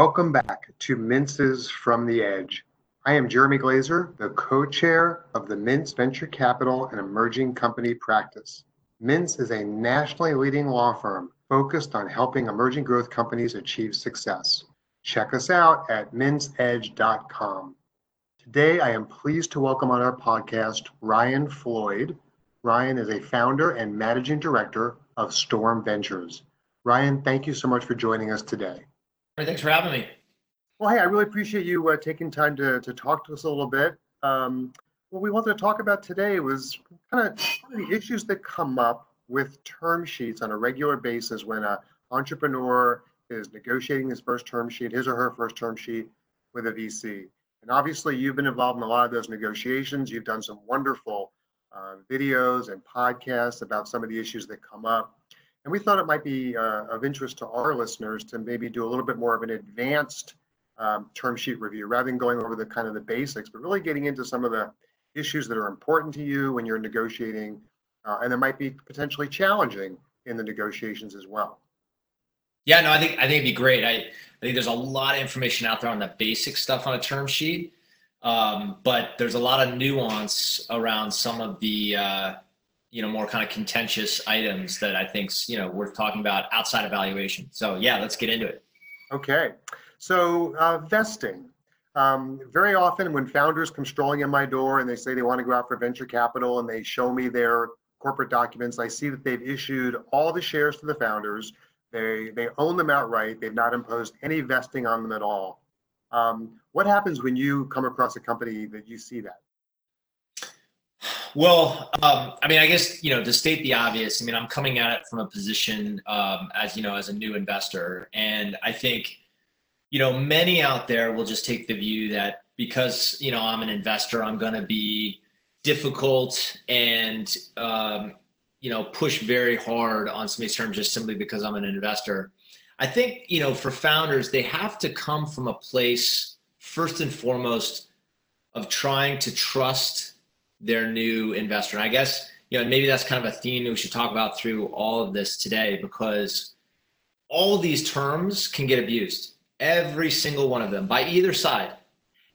Welcome back to Mintz's From the Edge. I am Jeremy Glazer, the co-chair of the Mintz Venture Capital and Emerging Company practice. Mintz is a nationally leading law firm focused on helping emerging growth companies achieve success. Check us out at mintzedge.com. Today, I am pleased to welcome on our podcast Ryan Floyd. Ryan is a founder and managing director of Storm Ventures. Ryan, thank you so much for joining us today. Thanks for having me. Well, hey, I really appreciate you taking time to talk to us a little bit. What we wanted to talk about today was kind of the issues that come up with term sheets on a regular basis when an entrepreneur is negotiating his first term sheet, his or her first term sheet with a VC. And obviously, you've been involved in a lot of those negotiations. You've done some wonderful videos and podcasts about some of the issues that come up. And we thought it might be of interest to our listeners to maybe do a little bit more of an advanced term sheet review rather than going over the kind of the basics, but really getting into some of the issues that are important to you when you're negotiating and that might be potentially challenging in the negotiations as well. Yeah, no, I think it'd be great. I think there's a lot of information out there on the basic stuff on a term sheet, but there's a lot of nuance around some of the more kind of contentious items that I think's, worth talking about outside of valuation. So yeah, let's get into it. Okay. So vesting. Very often when founders come strolling in my door and they say they want to go out for venture capital and they show me their corporate documents, I see that they've issued all the shares to the founders. They own them outright. They've not imposed any vesting on them at all. What happens when you come across a company that you see that? Well, I guess, to state the obvious, I'm coming at it from a position, as a new investor. And I think, many out there will just take the view that because, I'm an investor, I'm going to be difficult and, push very hard on somebody's terms just simply because I'm an investor. I think, for founders, they have to come from a place, first and foremost, of trying to trust their new investor. And I guess, maybe that's kind of a theme we should talk about through all of this today, because all of these terms can get abused, every single one of them by either side.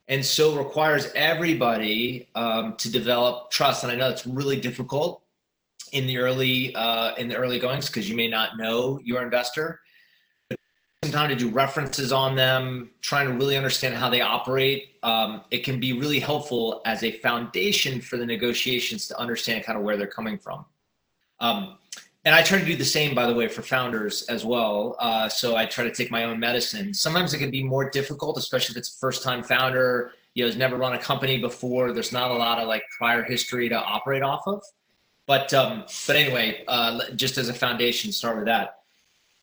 And so requires everybody to develop trust. And I know it's really difficult in the early goings, because you may not know your investor. But sometimes to do references on them, trying to really understand how they operate, it can be really helpful as a foundation for the negotiations to understand kind of where they're coming from. And I try to do the same, by the way, for founders as well. So I try to take my own medicine. Sometimes it can be more difficult, especially if it's a first-time founder, has never run a company before. There's not a lot of prior history to operate off of. But anyway, just as a foundation, start with that.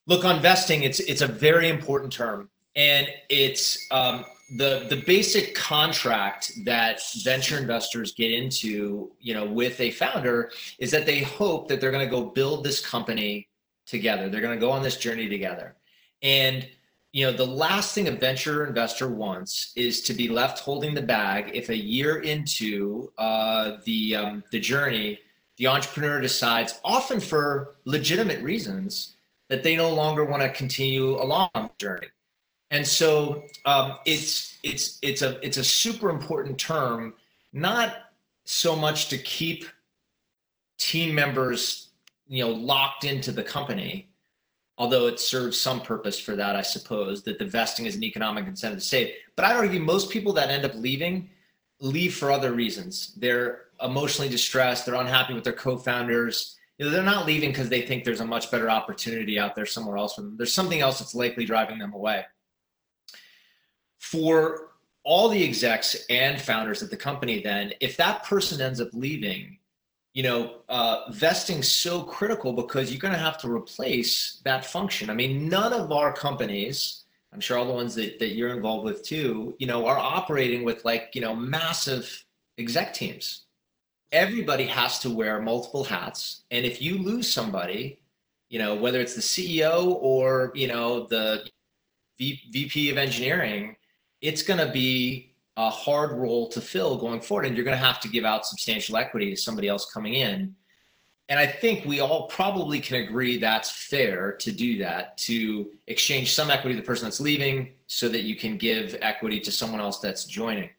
Look, on vesting, it's a very important term. And it's the basic contract that venture investors get into, with a founder is that they hope that they're going to go build this company together. They're going to go on this journey together. And, the last thing a venture investor wants is to be left holding the bag if a year into the journey, the entrepreneur decides, often for legitimate reasons, that they no longer want to continue along the journey. And so it's a super important term, not so much to keep team members, locked into the company, although it serves some purpose for that, I suppose, that the vesting is an economic incentive to save. But I'd argue most people that end up leave for other reasons. They're emotionally distressed. They're unhappy with their co-founders. They're not leaving because they think there's a much better opportunity out there somewhere else for them. There's something else that's likely driving them away. For all the execs and founders of the company, then, if that person ends up leaving, vesting's so critical because you're going to have to replace that function. None of our companies, I'm sure all the ones that you're involved with too, are operating with massive exec teams. Everybody has to wear multiple hats. And if you lose somebody, whether it's the CEO or, the VP of engineering, it's going to be a hard role to fill going forward, and you're going to have to give out substantial equity to somebody else coming in. And I think we all probably can agree that's fair to do that, to exchange some equity to the person that's leaving, so that you can give equity to someone else that's joining.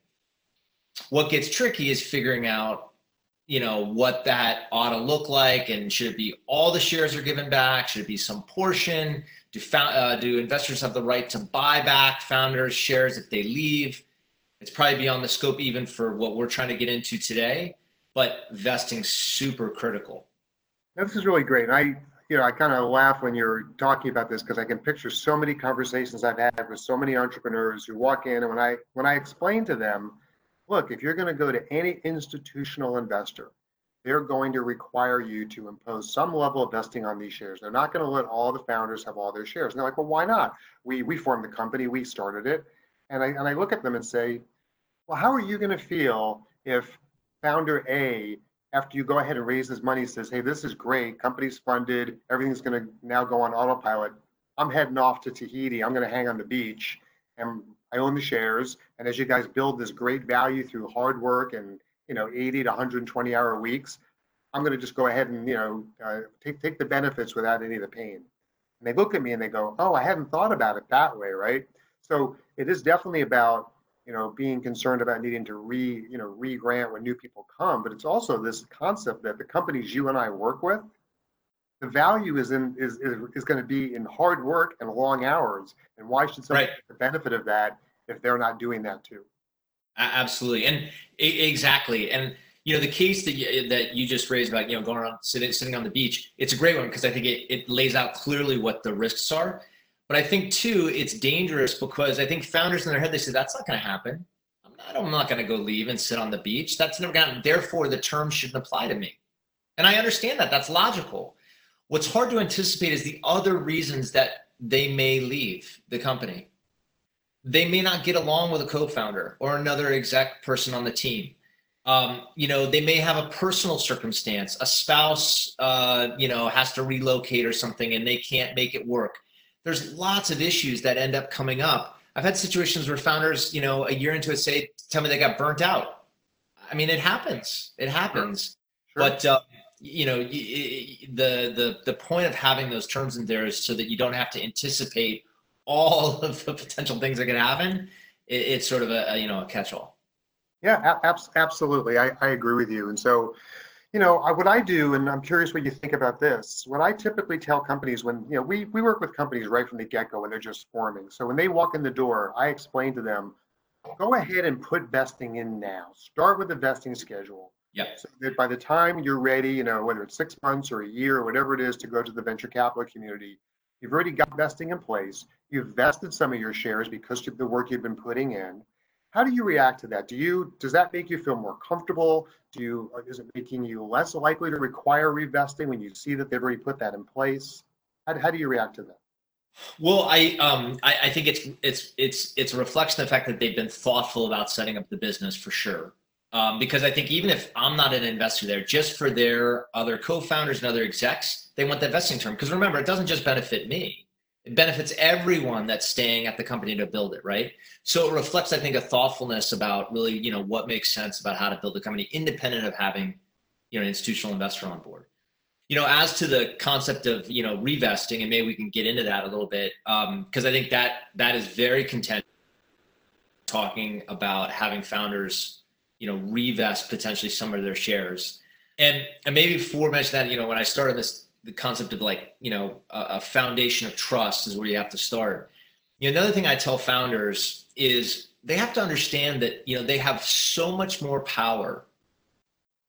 What gets tricky is figuring out, you know, what that ought to look like, and should it be all the shares are given back? Should it be some portion? Do investors have the right to buy back founders' shares if they leave? It's probably beyond the scope even for what we're trying to get into today, but vesting's super critical. This is really great. I kind of laugh when you're talking about this because I can picture so many conversations I've had with so many entrepreneurs who walk in, and when I explain to them, look, if you're going to go to any institutional investor, they're going to require you to impose some level of vesting on these shares. They're not going to let all the founders have all their shares. And they're like, well, why not? We formed the company, we started it. And I look at them and say, well, how are you going to feel if founder A, after you go ahead and raise this money, says, hey, this is great, company's funded, everything's going to now go on autopilot. I'm heading off to Tahiti, I'm going to hang on the beach, and I own the shares, and as you guys build this great value through hard work and, 80 to 120 hour weeks, I'm going to just go ahead and, take the benefits without any of the pain. And they look at me and they go, oh, I hadn't thought about it that way, right? So it is definitely about, being concerned about needing to re-grant when new people come, but it's also this concept that the companies you and I work with, the value is going to be in hard work and long hours. And why should somebody get the benefit of that if they're not doing that too? Absolutely. And exactly. And, the case that you just raised about, going around sitting on the beach, it's a great one because I think it lays out clearly what the risks are. But I think too, it's dangerous because I think founders in their head, they say, that's not going to happen. I'm not going to go leave and sit on the beach. That's never gotten, therefore the term shouldn't apply to me. And I understand that. That's logical. What's hard to anticipate is the other reasons that they may leave the company. They may not get along with a co-founder or another exec person on the team. They may have a personal circumstance, a spouse, has to relocate or something and they can't make it work. There's lots of issues that end up coming up. I've had situations where founders, a year into it say, tell me they got burnt out. I mean, it happens. Sure. But, the point of having those terms in there is so that you don't have to anticipate all of the potential things that could happen. It's sort of a catch-all. Yeah, absolutely. I agree with you. And so, what I do, and I'm curious what you think about this, what I typically tell companies when, we work with companies right from the get-go when they're just forming. So when they walk in the door, I explain to them, go ahead and put vesting in now. Start with the vesting schedule. Yep. So that by the time you're ready, whether it's 6 months or a year or whatever it is to go to the venture capital community, you've already got vesting in place. You've vested some of your shares because of the work you've been putting in. How do you react to that? Does that make you feel more comfortable? Is it making you less likely to require revesting when you see that they've already put that in place? How do you react to that? Well, I think it's a reflection of the fact that they've been thoughtful about setting up the business for sure. Because I think even if I'm not an investor there, just for their other co-founders and other execs, they want that vesting term. Because remember, it doesn't just benefit me. It benefits everyone that's staying at the company to build it, right? So it reflects, I think, a thoughtfulness about really, what makes sense about how to build a company independent of having, an institutional investor on board. As to the concept of, revesting, and maybe we can get into that a little bit, because I think that is very contentious, talking about having founders revest potentially some of their shares. And maybe before I mention that, when I started this, the concept of a foundation of trust is where you have to start. Another thing I tell founders is they have to understand that, they have so much more power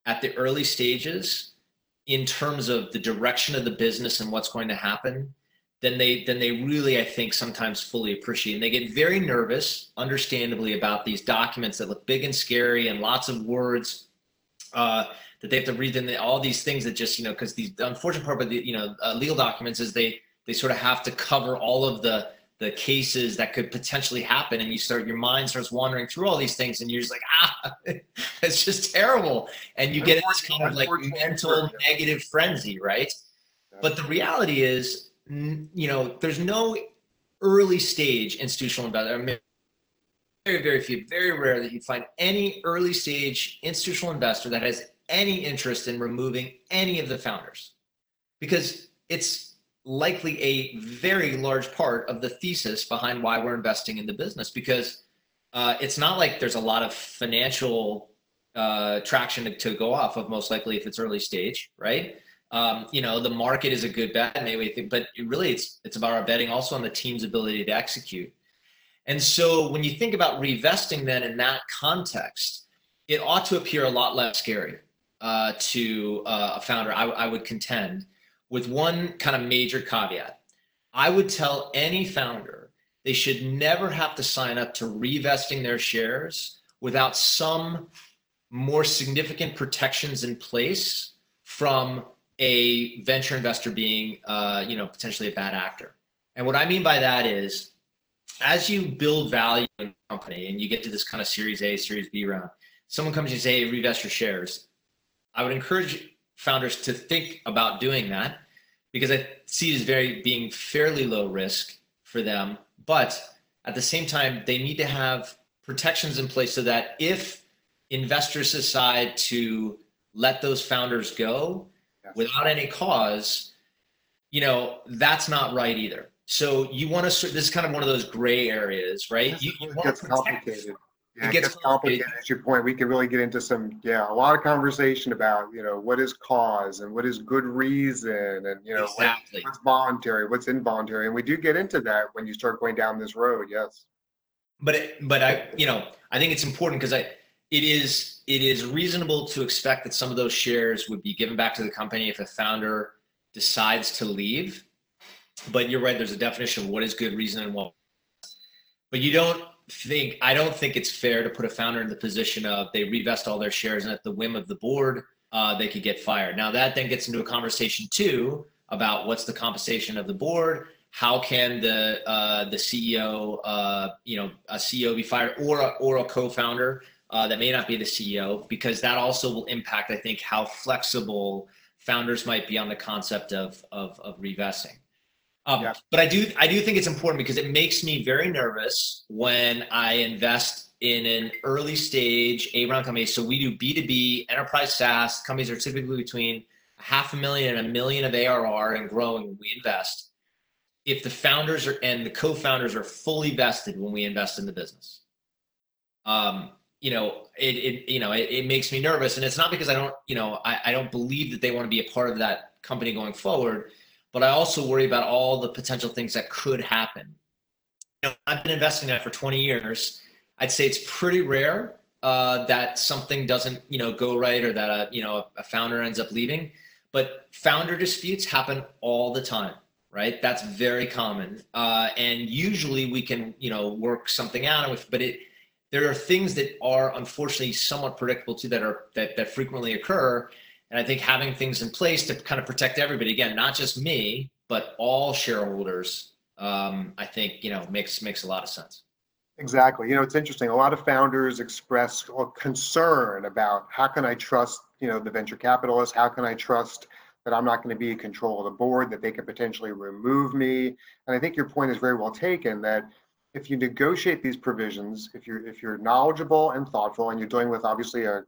at the early stages in terms of the direction of the business and what's going to happen than they really, I think, sometimes fully appreciate. And they get very nervous, understandably, about these documents that look big and scary and lots of words that they have to read, and all these things that just, because the unfortunate part about the, legal documents is they sort of have to cover all of the cases that could potentially happen. And your mind starts wandering through all these things and you're just like, it's just terrible. And you get in this kind of like mental negative frenzy, right? But the reality is, there's no early stage institutional investor. I mean, very, very few, very rare that you find any early stage institutional investor that has any interest in removing any of the founders, because it's likely a very large part of the thesis behind why we're investing in the business, because it's not like there's a lot of financial traction to go off of, most likely, if it's early stage, right? You know, the market is a good bet, maybe, but really it's about our betting also on the team's ability to execute. And so when you think about reinvesting then in that context, it ought to appear a lot less scary to a founder, I would contend, with one kind of major caveat. I would tell any founder they should never have to sign up to revesting their shares without some more significant protections in place from a venture investor being, you know, potentially a bad actor. And what I mean by that is, as you build value in a company and you get to this kind of Series A, Series B round, someone comes and says, hey, reinvest your shares. I would encourage founders to think about doing that, because I see it as being fairly low risk for them. But at the same time, they need to have protections in place so that if investors decide to let those founders go without any cause, you know, that's not right either. So you want to, this is kind of one of those gray areas, right? You want to protect. Complicated. Yeah, it gets complicated. At your point, we can really get into some, a lot of conversation about, you know, what is cause and what is good reason, and, you know, exactly, what's voluntary, what's involuntary. And we do get into that when you start going down this road. Yes. But I, you know, I think it's important, because it is reasonable to expect that some of those shares would be given back to the company if a founder decides to leave. But you're right, there's a definition of what is good reason and what, but I don't think it's fair to put a founder in the position of they revest all their shares and at the whim of the board, they could get fired. Now that then gets into a conversation too about what's the compensation of the board. How can the CEO, you know, a CEO be fired, or a co-founder that may not be the CEO, because that also will impact, I think, how flexible founders might be on the concept of revesting. But I do think it's important, because it makes me very nervous when I invest in an early stage A round company. So we do B2B enterprise SaaS. Companies are typically between $500,000 and $1 million of ARR and growing when we invest. If the founders and the co-founders are fully vested when we invest in the business, you know, it makes me nervous. And it's not because I don't believe that they want to be a part of that company going forward, but I also worry about all the potential things that could happen. You know, I've been investing in that for 20 years. I'd say it's pretty rare that something doesn't, you know, go right, or that a founder ends up leaving. But founder disputes happen all the time, right? That's very common, and usually we can, you know, work something out. There are things that are unfortunately somewhat predictable too, that frequently occur. And I think having things in place to kind of protect everybody, again, not just me, but all shareholders, I think, you know, makes a lot of sense. Exactly. You know, it's interesting. A lot of founders express concern about, how can I trust, you know, the venture capitalist? How can I trust that I'm not going to be in control of the board, that they could potentially remove me? And I think your point is very well taken, that if you negotiate these provisions, if you're knowledgeable and thoughtful, and you're dealing with obviously a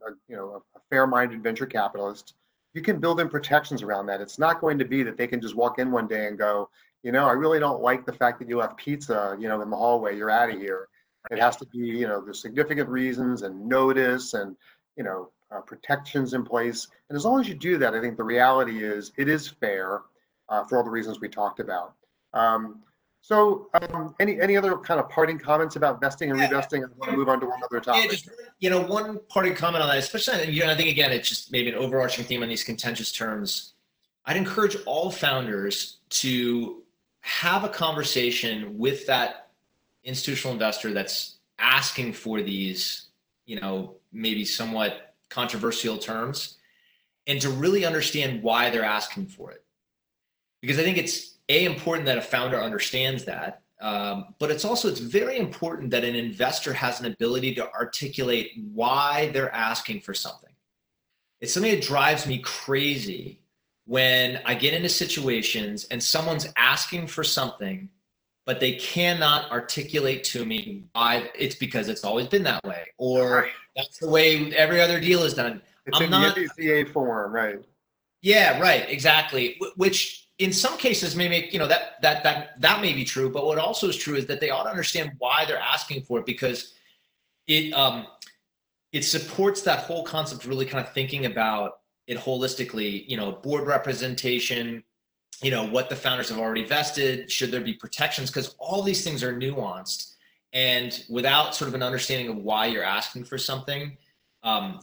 fair-minded venture capitalist, you can build in protections around that. It's not going to be that they can just walk in one day and go, you know, I really don't like the fact that you left pizza, you know, in the hallway. You're out of here. It has to be, you know, there's significant reasons and notice and, you know, protections in place. And as long as you do that, I think the reality is it is fair for all the reasons we talked about. So any other kind of parting comments about vesting and revesting? I want to move on to one other topic. Yeah, just, you know, one parting comment on that, especially, you know, I think, again, it's just maybe an overarching theme on these contentious terms. I'd encourage all founders to have a conversation with that institutional investor that's asking for these, you know, maybe somewhat controversial terms, and to really understand why they're asking for it. Because I think it's, A, important that a founder understands that, but it's very important that an investor has an ability to articulate why they're asking for something. It's something that drives me crazy when I get into situations and someone's asking for something, but they cannot articulate to me why it's because it's always been that way, or that's the way every other deal is done. It's in the NVCA form, right? Yeah, right, exactly. Which in some cases may make, you know, that may be true, but what also is true is that they ought to understand why they're asking for it, because it supports that whole concept of really kind of thinking about it holistically, you know, board representation, you know, what the founders have already vested, should there be protections, because all these things are nuanced, and without sort of an understanding of why you're asking for something,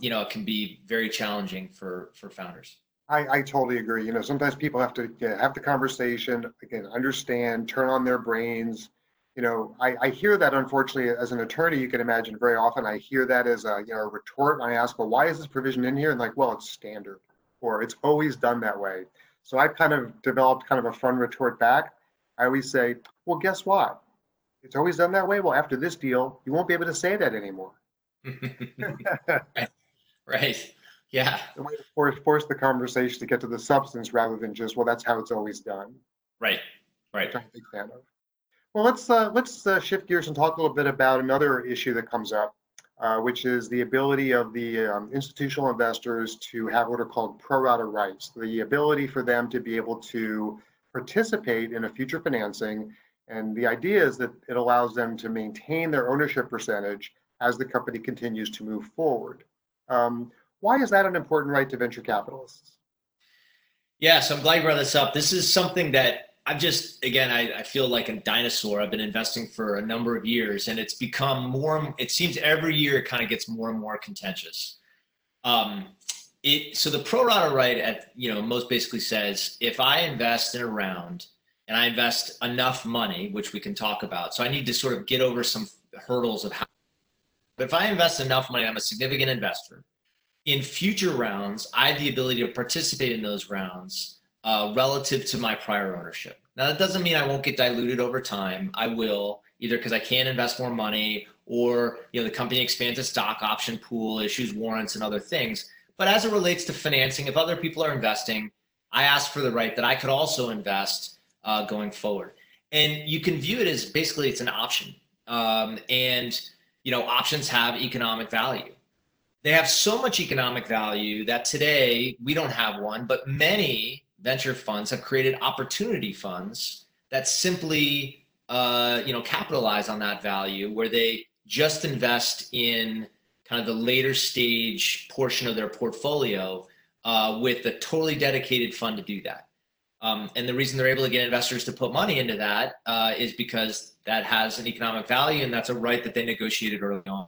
you know, it can be very challenging for founders. I totally agree. You know, sometimes people have to have the conversation, again, understand, turn on their brains. You know, I hear that, unfortunately, as an attorney, you can imagine very often, I hear that as a, you know, a retort. And I ask, well, why is this provision in here? And like, well, it's standard, or it's always done that way. So I've kind of developed kind of a fun retort back. I always say, well, guess what? It's always done that way. Well, after this deal, you won't be able to say that anymore. Right. Yeah. And we force the conversation to get to the substance rather than just, well, that's how it's always done. Right. Right. Which I'm a big fan of. Well, let's shift gears and talk a little bit about another issue that comes up, which is the ability of the institutional investors to have what are called pro rata rights, the ability for them to be able to participate in a future financing. And the idea is that it allows them to maintain their ownership percentage as the company continues to move forward. Why is that an important right to venture capitalists? Yeah, so I'm glad you brought this up. This is something that I've just, again, I feel like a dinosaur. I've been investing for a number of years, and it's become more, it seems every year it kind of gets more and more contentious. So the pro rata right at, you know, most basically says, if I invest in a round and I invest enough money, which we can talk about, so I need to sort of get over some hurdles of how, but if I invest enough money, I'm a significant investor. In future rounds, I have the ability to participate in those rounds relative to my prior ownership. Now, that doesn't mean I won't get diluted over time. I will, either because I can invest more money, or, you know, the company expands its stock option pool, issues warrants and other things. But as it relates to financing, if other people are investing, I ask for the right that I could also invest going forward. And you can view it as basically it's an option. And you know, options have economic value. They have so much economic value that today we don't have one, but many venture funds have created opportunity funds that simply, you know, capitalize on that value, where they just invest in kind of the later stage portion of their portfolio with a totally dedicated fund to do that. And the reason they're able to get investors to put money into that is because that has an economic value, and that's a right that they negotiated early on.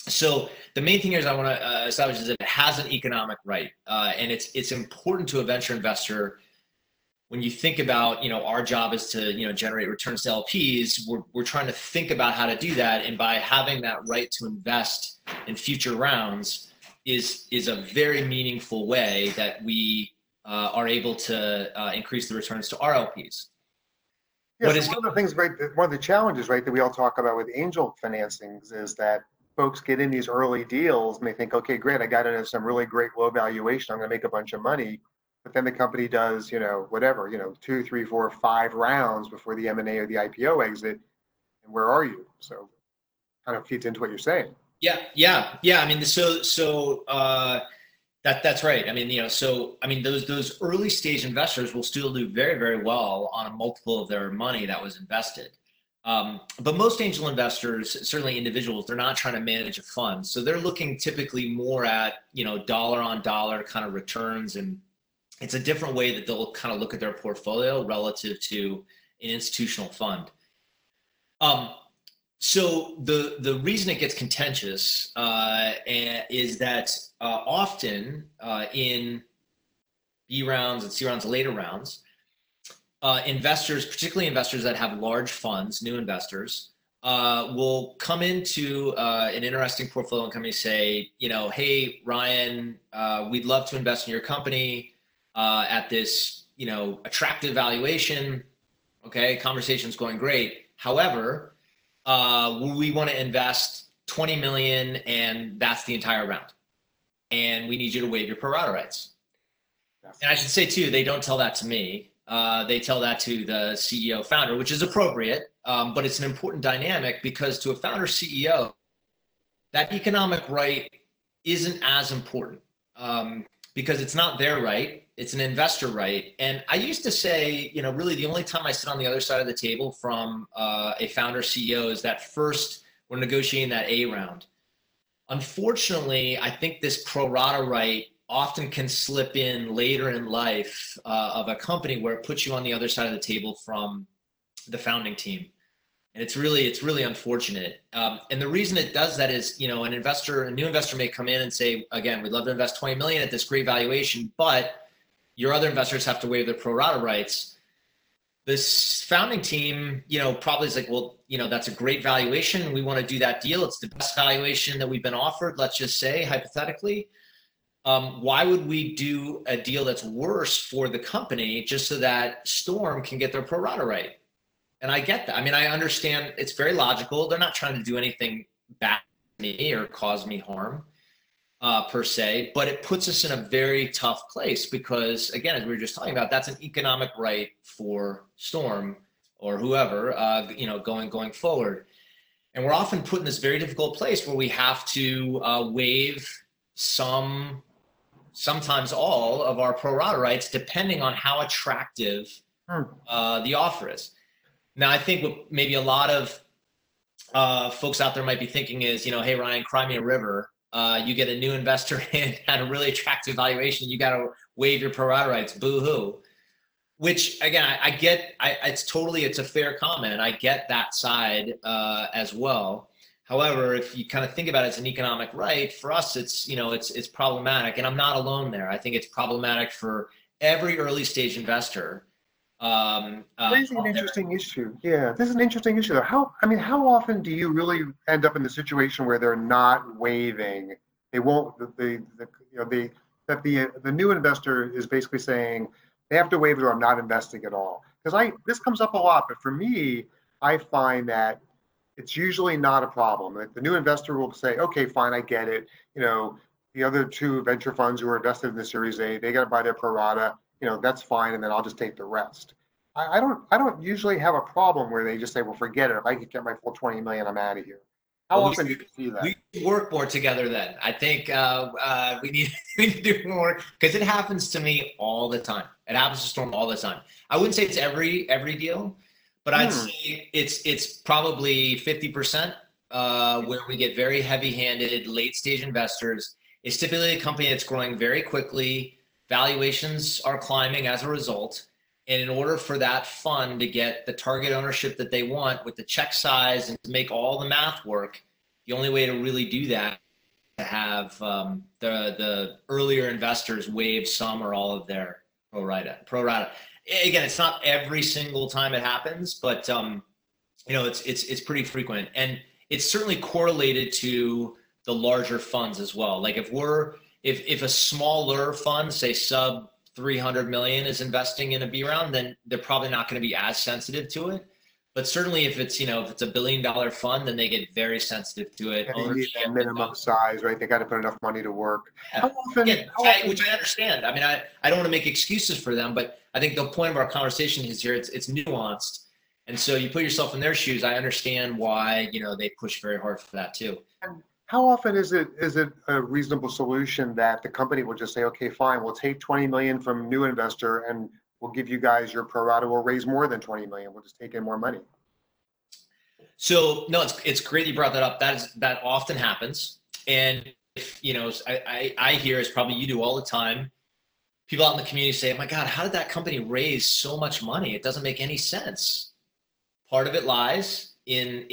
So the main thing is I want to establish is that it has an economic right, and it's important to a venture investor. When you think about, you know, our job is to, you know, generate returns to LPs. We're trying to think about how to do that, and by having that right to invest in future rounds is a very meaningful way that we are able to increase the returns to RLPs. Yeah, so one of the things, right, one of the challenges, right, that we all talk about with angel financings is that folks get in these early deals and they think, okay, great, I got it at some really great low valuation, I'm going to make a bunch of money. But then the company does, you know, whatever, you know, 2, 3, 4, 5 rounds before the M&A or the IPO exit. And where are you? So kind of feeds into what you're saying. Yeah. I mean, That's right. I mean, you know, so I mean, those early stage investors will still do very, very well on a multiple of their money that was invested. But most angel investors, certainly individuals, they're not trying to manage a fund. So they're looking typically more at, you know, dollar on dollar kind of returns. And it's a different way that they'll kind of look at their portfolio relative to an institutional fund. So the reason it gets contentious is that often in B rounds and C rounds, later rounds, investors, particularly investors that have large funds, new investors, will come into an interesting portfolio and company say, you know, hey, Ryan, we'd love to invest in your company at this, you know, attractive valuation. Okay, conversation's going great. However, we want to invest $20 million, and that's the entire round. And we need you to waive your pro rata rights. Yes. And I should say too, they don't tell that to me. They tell that to the CEO founder, which is appropriate. But it's an important dynamic, because to a founder CEO, that economic right isn't as important because it's not their right. It's an investor right. And I used to say, you know, really the only time I sit on the other side of the table from a founder CEO is that first, we're negotiating that A round. Unfortunately, I think this pro rata right often can slip in later in life of a company where it puts you on the other side of the table from the founding team. And it's really unfortunate. And the reason it does that is, you know, a new investor may come in and say, again, we'd love to invest $20 million at this great valuation, but your other investors have to waive their pro rata rights. This founding team, you know, probably is like, well, you know, that's a great valuation. We want to do that deal. It's the best valuation that we've been offered. Let's just say hypothetically, why would we do a deal that's worse for the company just so that Storm can get their pro rata right? And I get that. I mean, I understand it's very logical. They're not trying to do anything bad to me or cause me harm per se, but it puts us in a very tough place because, again, as we were just talking about, that's an economic right for Storm or whoever, you know, going forward. And we're often put in this very difficult place where we have to waive sometimes all of our pro rata rights, depending on how attractive the offer is. Now, I think what maybe a lot of folks out there might be thinking is, you know, hey, Ryan, cry me a river. You get a new investor in at a really attractive valuation. You got to waive your pro rata rights. Boo hoo. Which, again, it's a fair comment. I get that side as well. However, if you kind of think about it as an economic right, for us, it's, you know, it's problematic. And I'm not alone there. I think it's problematic for every early stage investor. This is an interesting issue. Yeah, this is an interesting issue. How often do you really end up in the situation where they're not waiving? They won't. The new investor is basically saying they have to waive it or I'm not investing at all. Because this comes up a lot, but for me, I find that it's usually not a problem. The new investor will say, "Okay, fine, I get it." You know, the other two venture funds who are invested in the Series A, they got to buy their pro rata. You know, that's fine, and then I'll just take the rest. I don't usually have a problem where they just say, well, forget it. If I could get my full $20 million, I'm out of here. How often do you see that? We should work more together then. I think we need to do more because it happens to me all the time. It happens to Storm all the time. I wouldn't say it's every deal, but I'd say it's probably 50% where we get very heavy-handed late-stage investors. It's typically a company that's growing very quickly. Valuations are climbing as a result. And in order for that fund to get the target ownership that they want with the check size and to make all the math work, the only way to really do that is to have the earlier investors waive some or all of their pro rata. Again, it's not every single time it happens, but you know, it's pretty frequent. And it's certainly correlated to the larger funds as well. Like if a smaller fund, say sub 300 million is investing in a B round, then they're probably not going to be as sensitive to it. But certainly if it's, you know, if it's $1 billion fund, then they get very sensitive to it. And they need that minimum size, right? They got to put enough money to work. Yeah. Which I understand. I mean, I don't want to make excuses for them, but I think the point of our conversation is here, it's nuanced. And so you put yourself in their shoes. I understand why, you know, they push very hard for that too. And how often is it a reasonable solution that the company will just say, okay, fine, we'll take 20 million from new investor and we'll give you guys your pro rata. We'll raise more than 20 million. We'll just take in more money. So no, it's great you brought that up. That often happens. And if, you know, I hear, as probably you do all the time, people out in the community say, oh my God, how did that company raise so much money? It doesn't make any sense. Part of it lies in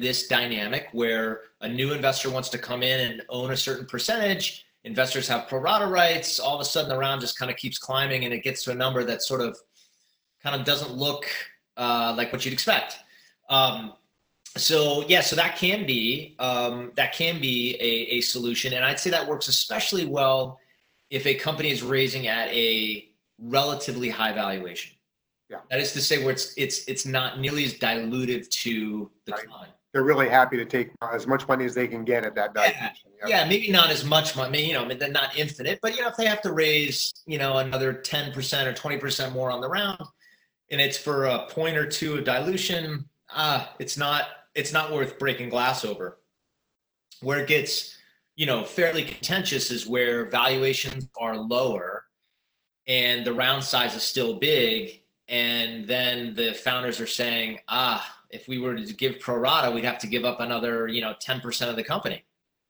this dynamic where a new investor wants to come in and own a certain percentage, investors have pro rata rights, all of a sudden the round just kind of keeps climbing and it gets to a number that kind of doesn't look like what you'd expect. So that can be a solution. And I'd say that works especially well if a company is raising at a relatively high valuation. Yeah. That is to say, where it's not nearly as dilutive to the client. They're really happy to take as much money as they can get at that valuation. Yeah, maybe not as much money, you know, they're not infinite, but you know, if they have to raise, you know, another 10% or 20% more on the round, and it's for a point or two of dilution, it's not worth breaking glass over. Where it gets, you know, fairly contentious is where valuations are lower. and the round size is still big. And then the founders are saying, if we were to give pro rata, we'd have to give up another, 10% of the company.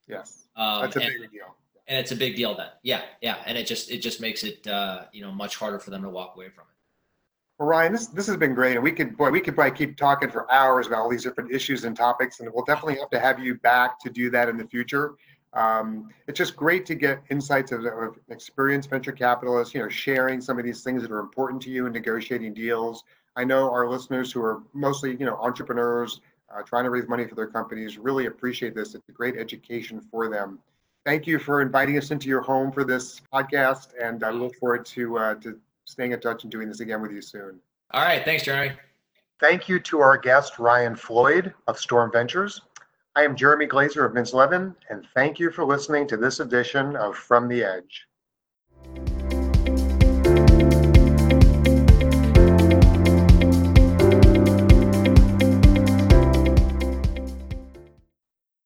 Yes. That's a big deal. And it's a big deal then. Yeah. Yeah. And it just makes it, much harder for them to walk away from it. Well, Ryan, this has been great. And we could probably keep talking for hours about all these different issues and topics, and we'll definitely have to have you back to do that in the future. It's just great to get insights of experienced venture capitalists, sharing some of these things that are important to you in negotiating deals. I know our listeners who are mostly, entrepreneurs trying to raise money for their companies really appreciate this. It's a great education for them. Thank you for inviting us into your home for this podcast, and I look forward to staying in touch and doing this again with you soon. All right. Thanks, Jeremy. Thank you to our guest, Ryan Floyd of Storm Ventures. I am Jeremy Glazer of Mintz, and thank you for listening to this edition of From the Edge.